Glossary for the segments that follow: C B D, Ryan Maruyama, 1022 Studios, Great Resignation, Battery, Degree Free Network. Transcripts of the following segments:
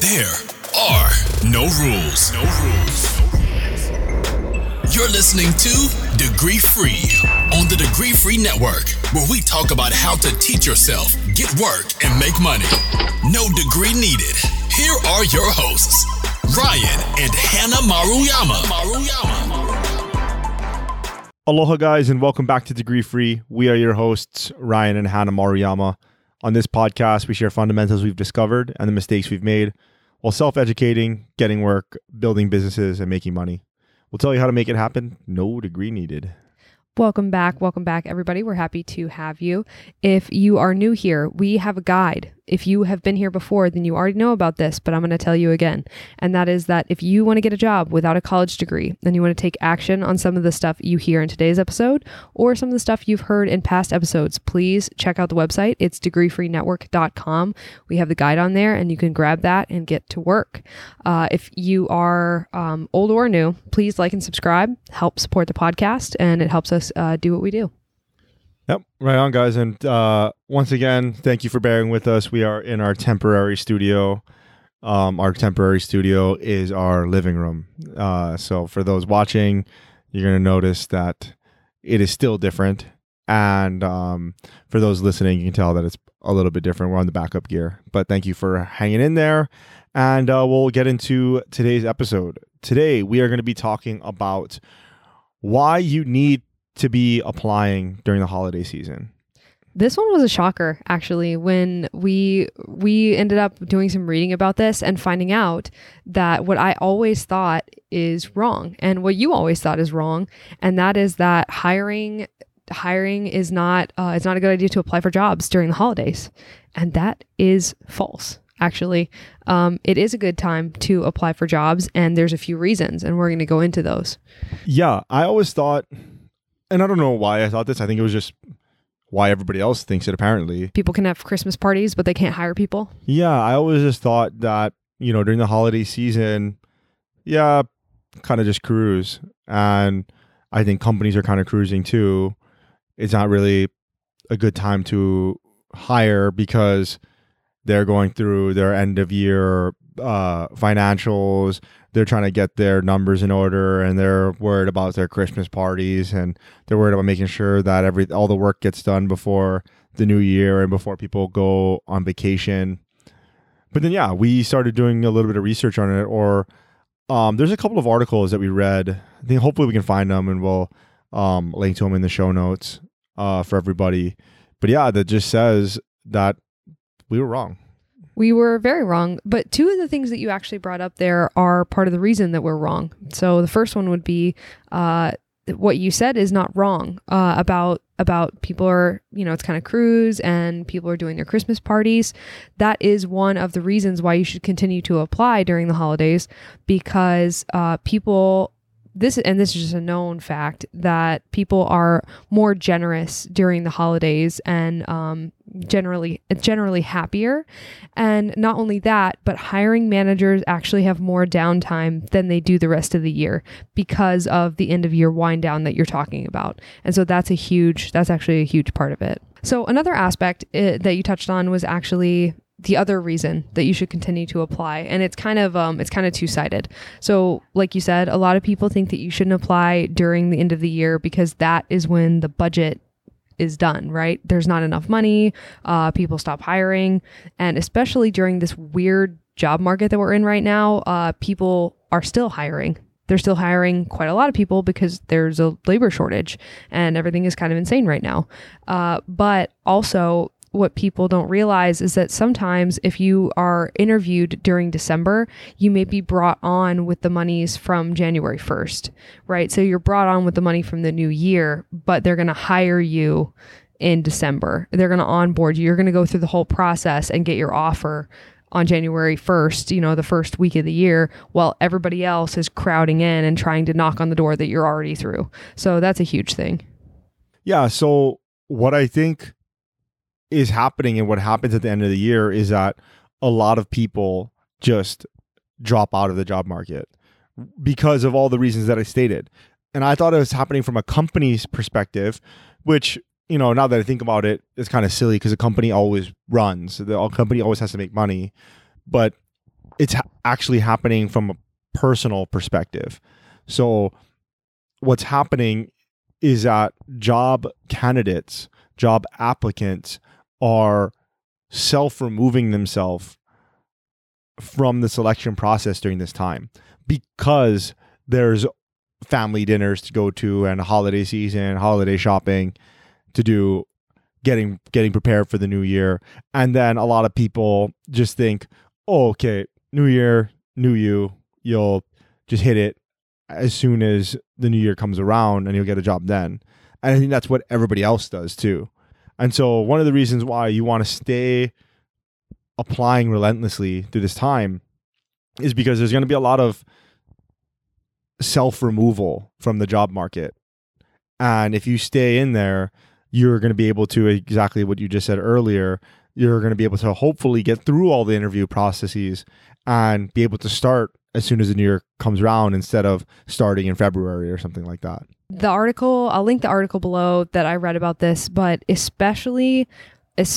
There are no rules. No rules. You're listening to Degree Free on the Degree Free Network, where we talk about how to teach yourself, get work, and make money. No degree needed. Here are your hosts, Ryan and Hannah Maruyama. Aloha, guys, and welcome back to Degree Free. We are your hosts, Ryan and Hannah Maruyama. On this podcast, we share fundamentals we've discovered and the mistakes we've made while self-educating, getting work, building businesses, and making money. We'll tell you how to make it happen. No degree needed. Welcome back. Welcome back, everybody. We're happy to have you. If you are new here, we have a guide. If you have been here before, then you already know about this, but I'm going to tell you again. And that is that if you want to get a job without a college degree and you want to take action on some of the stuff you hear in today's episode or some of the stuff you've heard in past episodes, please check out the website. It's degreefreenetwork.com. We have the guide on there and you can grab that and get to work. If you are old or new, please like and subscribe, help support the podcast, and it helps us do what we do. Yep. Right on, guys. And once again, thank you for bearing with us. We are in our temporary studio. Our temporary studio is our living room. So for those watching, you're going to notice that it is still different. And for those listening, you can tell that it's a little bit different. We're on the backup gear. But thank you for hanging in there. And we'll get into today's episode. Today, we are going to be talking about why you need to be applying during the holiday season. This one was a shocker, actually, when we ended up doing some reading about this and finding out that what I always thought is wrong and what you always thought is wrong, and that is that hiring is not it's not a good idea to apply for jobs during the holidays, and that is false. Actually, it is a good time to apply for jobs, and there's a few reasons, and we're going to go into those. Yeah, I always thought. And I don't know why I thought this. I think it was just why everybody else thinks it, apparently. People can have Christmas parties, but they can't hire people. Yeah, I always just thought that, you know, during the holiday season, yeah, kind of just cruise. And I think companies are kind of cruising too. It's not really a good time to hire because they're going through their end of year financials. They're trying to get their numbers in order, and they're worried about their Christmas parties, and they're worried about making sure that all the work gets done before the new year and before people go on vacation. But then, yeah, we started doing a little bit of research on it, or there's a couple of articles that we read. I think hopefully we can find them, and we'll link to them in the show notes for everybody. But yeah, that just says that we were wrong. We were very wrong, but two of the things that you actually brought up there are part of the reason that we're wrong. So the first one would be what you said is not wrong about people are, you know, it's kind of cruise and people are doing their Christmas parties. That is one of the reasons why you should continue to apply during the holidays, because people... This is just a known fact that people are more generous during the holidays and generally happier. And not only that, but hiring managers actually have more downtime than they do the rest of the year because of the end of year wind down that you're talking about. And so that's actually a huge part of it. So another aspect that you touched on was actually the other reason that you should continue to apply. And it's kind of two-sided. So like you said, a lot of people think that you shouldn't apply during the end of the year because that is when the budget is done, right? There's not enough money. People stop hiring. And especially during this weird job market that we're in right now, people are still hiring. They're still hiring quite a lot of people because there's a labor shortage and everything is kind of insane right now. But also, what people don't realize is that sometimes if you are interviewed during December, you may be brought on with the monies from January 1st, right? So you're brought on with the money from the new year, but they're going to hire you in December. They're going to onboard you. You're going to go through the whole process and get your offer on January 1st, you know, the first week of the year, while everybody else is crowding in and trying to knock on the door that you're already through. So that's a huge thing. Yeah. So what I think is happening and what happens at the end of the year is that a lot of people just drop out of the job market because of all the reasons that I stated. And I thought it was happening from a company's perspective, which, you know, now that I think about it, it's kind of silly because a company always runs. The company always has to make money. But it's actually happening from a personal perspective. So what's happening is that job candidates, job applicants are self-removing themselves from the selection process during this time because there's family dinners to go to and holiday season, holiday shopping to do, getting prepared for the new year. And then a lot of people just think, oh, okay, new year, new you, you'll just hit it as soon as the new year comes around and you'll get a job then. And I think that's what everybody else does too. And so one of the reasons why you want to stay applying relentlessly through this time is because there's going to be a lot of self-removal from the job market. And if you stay in there, you're going to be able to, exactly what you just said earlier, you're going to be able to hopefully get through all the interview processes and be able to start as soon as the new year comes around instead of starting in February or something like that. The article, I'll link the article below that I read about this, but especially, I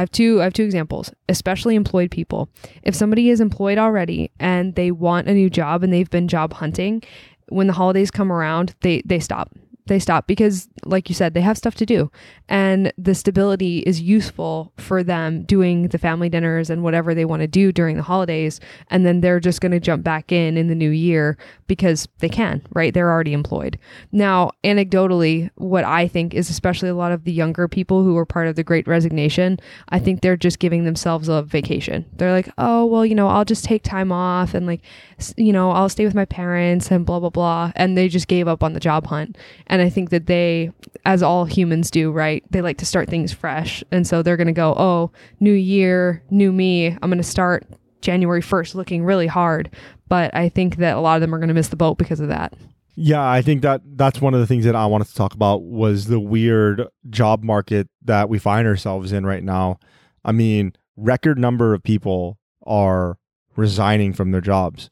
have two examples, especially employed people. If somebody is employed already and they want a new job and they've been job hunting, when the holidays come around, they stop. They stop because, like you said, they have stuff to do. And the stability is useful for them doing the family dinners and whatever they want to do during the holidays. And then they're just going to jump back in the new year because they can, right? They're already employed. Now, anecdotally, what I think is especially a lot of the younger people who were part of the Great Resignation, I think they're just giving themselves a vacation. They're like, oh, well, I'll just take time off and I'll stay with my parents and blah, blah, blah. And they just gave up on the job hunt. And I think that they, as all humans do, right, they like to start things fresh. And so they're going to go, oh, new year, new me. I'm going to start January 1st looking really hard. But I think that a lot of them are going to miss the boat because of that. Yeah, I think that that's one of the things that I wanted to talk about was the weird job market that we find ourselves in right now. I mean, record number of people are resigning from their jobs.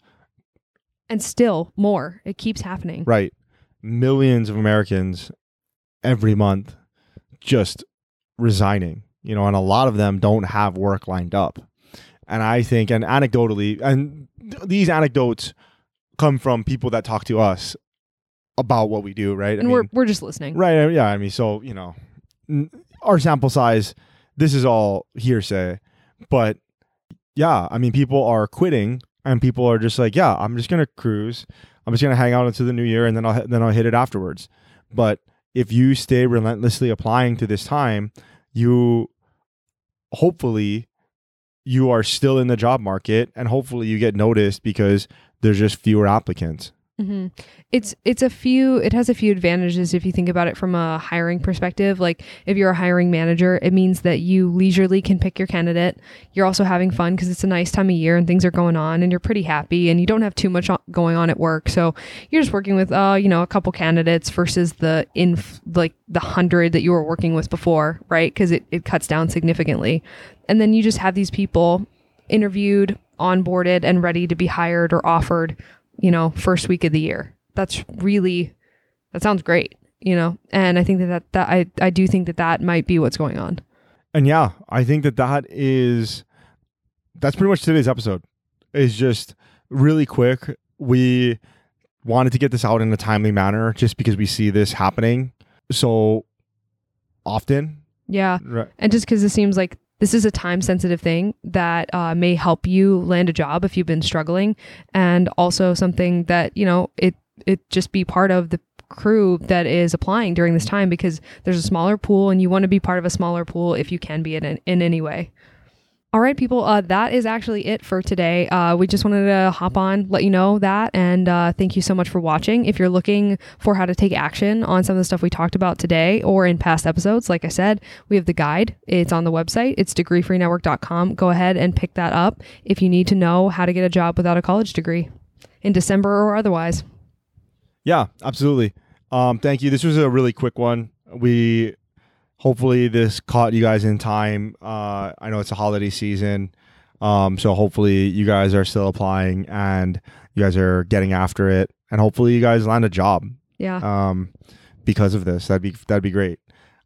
And still more. It keeps happening. Right. Millions of Americans every month just resigning, and a lot of them don't have work lined up. And I think, and anecdotally, and these anecdotes come from people that talk to us about what we do, right? And we're just listening. Right. Yeah. I mean, so, our sample size, this is all hearsay, but yeah, I mean, people are quitting and people are just like, yeah, I'm just going to cruise. I'm just going to hang out until the new year and then I'll hit it afterwards. But if you stay relentlessly applying to this time, you are still in the job market and hopefully you get noticed because there's just fewer applicants. Mm-hmm. It has a few advantages if you think about it from a hiring perspective. Like if you're a hiring manager, it means that you leisurely can pick your candidate. You're also having fun because it's a nice time of year and things are going on and you're pretty happy and you don't have too much going on at work. So you're just working with, a couple candidates versus the 100 that you were working with before, right? Because it cuts down significantly. And then you just have these people interviewed, onboarded, and ready to be hired or offered first week of the year. That sounds great, and I think that I do think that might be what's going on. And yeah, I think that's pretty much today's episode. It's just really quick. We wanted to get this out in a timely manner just because we see this happening so often. Yeah. Right. And just because it seems like this is a time-sensitive thing that may help you land a job if you've been struggling, and also something that, it just be part of the crew that is applying during this time because there's a smaller pool and you want to be part of a smaller pool if you can be in any way. All right, people, that is actually it for today. We just wanted to hop on, let you know that, and thank you so much for watching. If you're looking for how to take action on some of the stuff we talked about today or in past episodes, like I said, we have the guide. It's on the website. It's degreefreenetwork.com. Go ahead and pick that up if you need to know how to get a job without a college degree in December or otherwise. Yeah, absolutely. Thank you. This was a really quick one. Hopefully this caught you guys in time. I know it's a holiday season, so hopefully you guys are still applying and you guys are getting after it, and hopefully you guys land a job. Yeah. Because of this, that'd be great.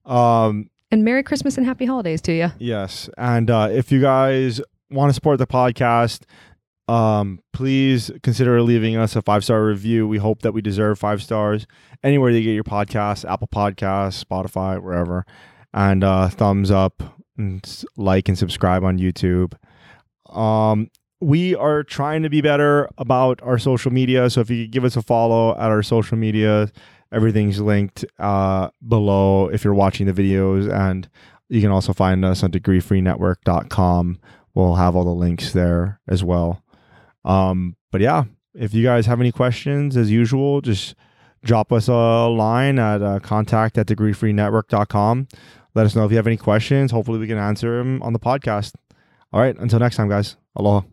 And Merry Christmas and Happy Holidays to you. Yes, and if you guys want to support the podcast, please consider leaving us a 5-star review. We hope that we deserve 5 stars anywhere you get your podcasts, Apple Podcasts, Spotify, wherever. And thumbs up and like and subscribe on YouTube. We are trying to be better about our social media. So if you could give us a follow at our social media, everything's linked below if you're watching the videos. And you can also find us on degreefreenetwork.com. We'll have all the links there as well. But yeah, if you guys have any questions, as usual, just drop us a line at contact@degreefreenetwork.com. Let us know if you have any questions. Hopefully we can answer them on the podcast. All right. Until next time, guys. Aloha.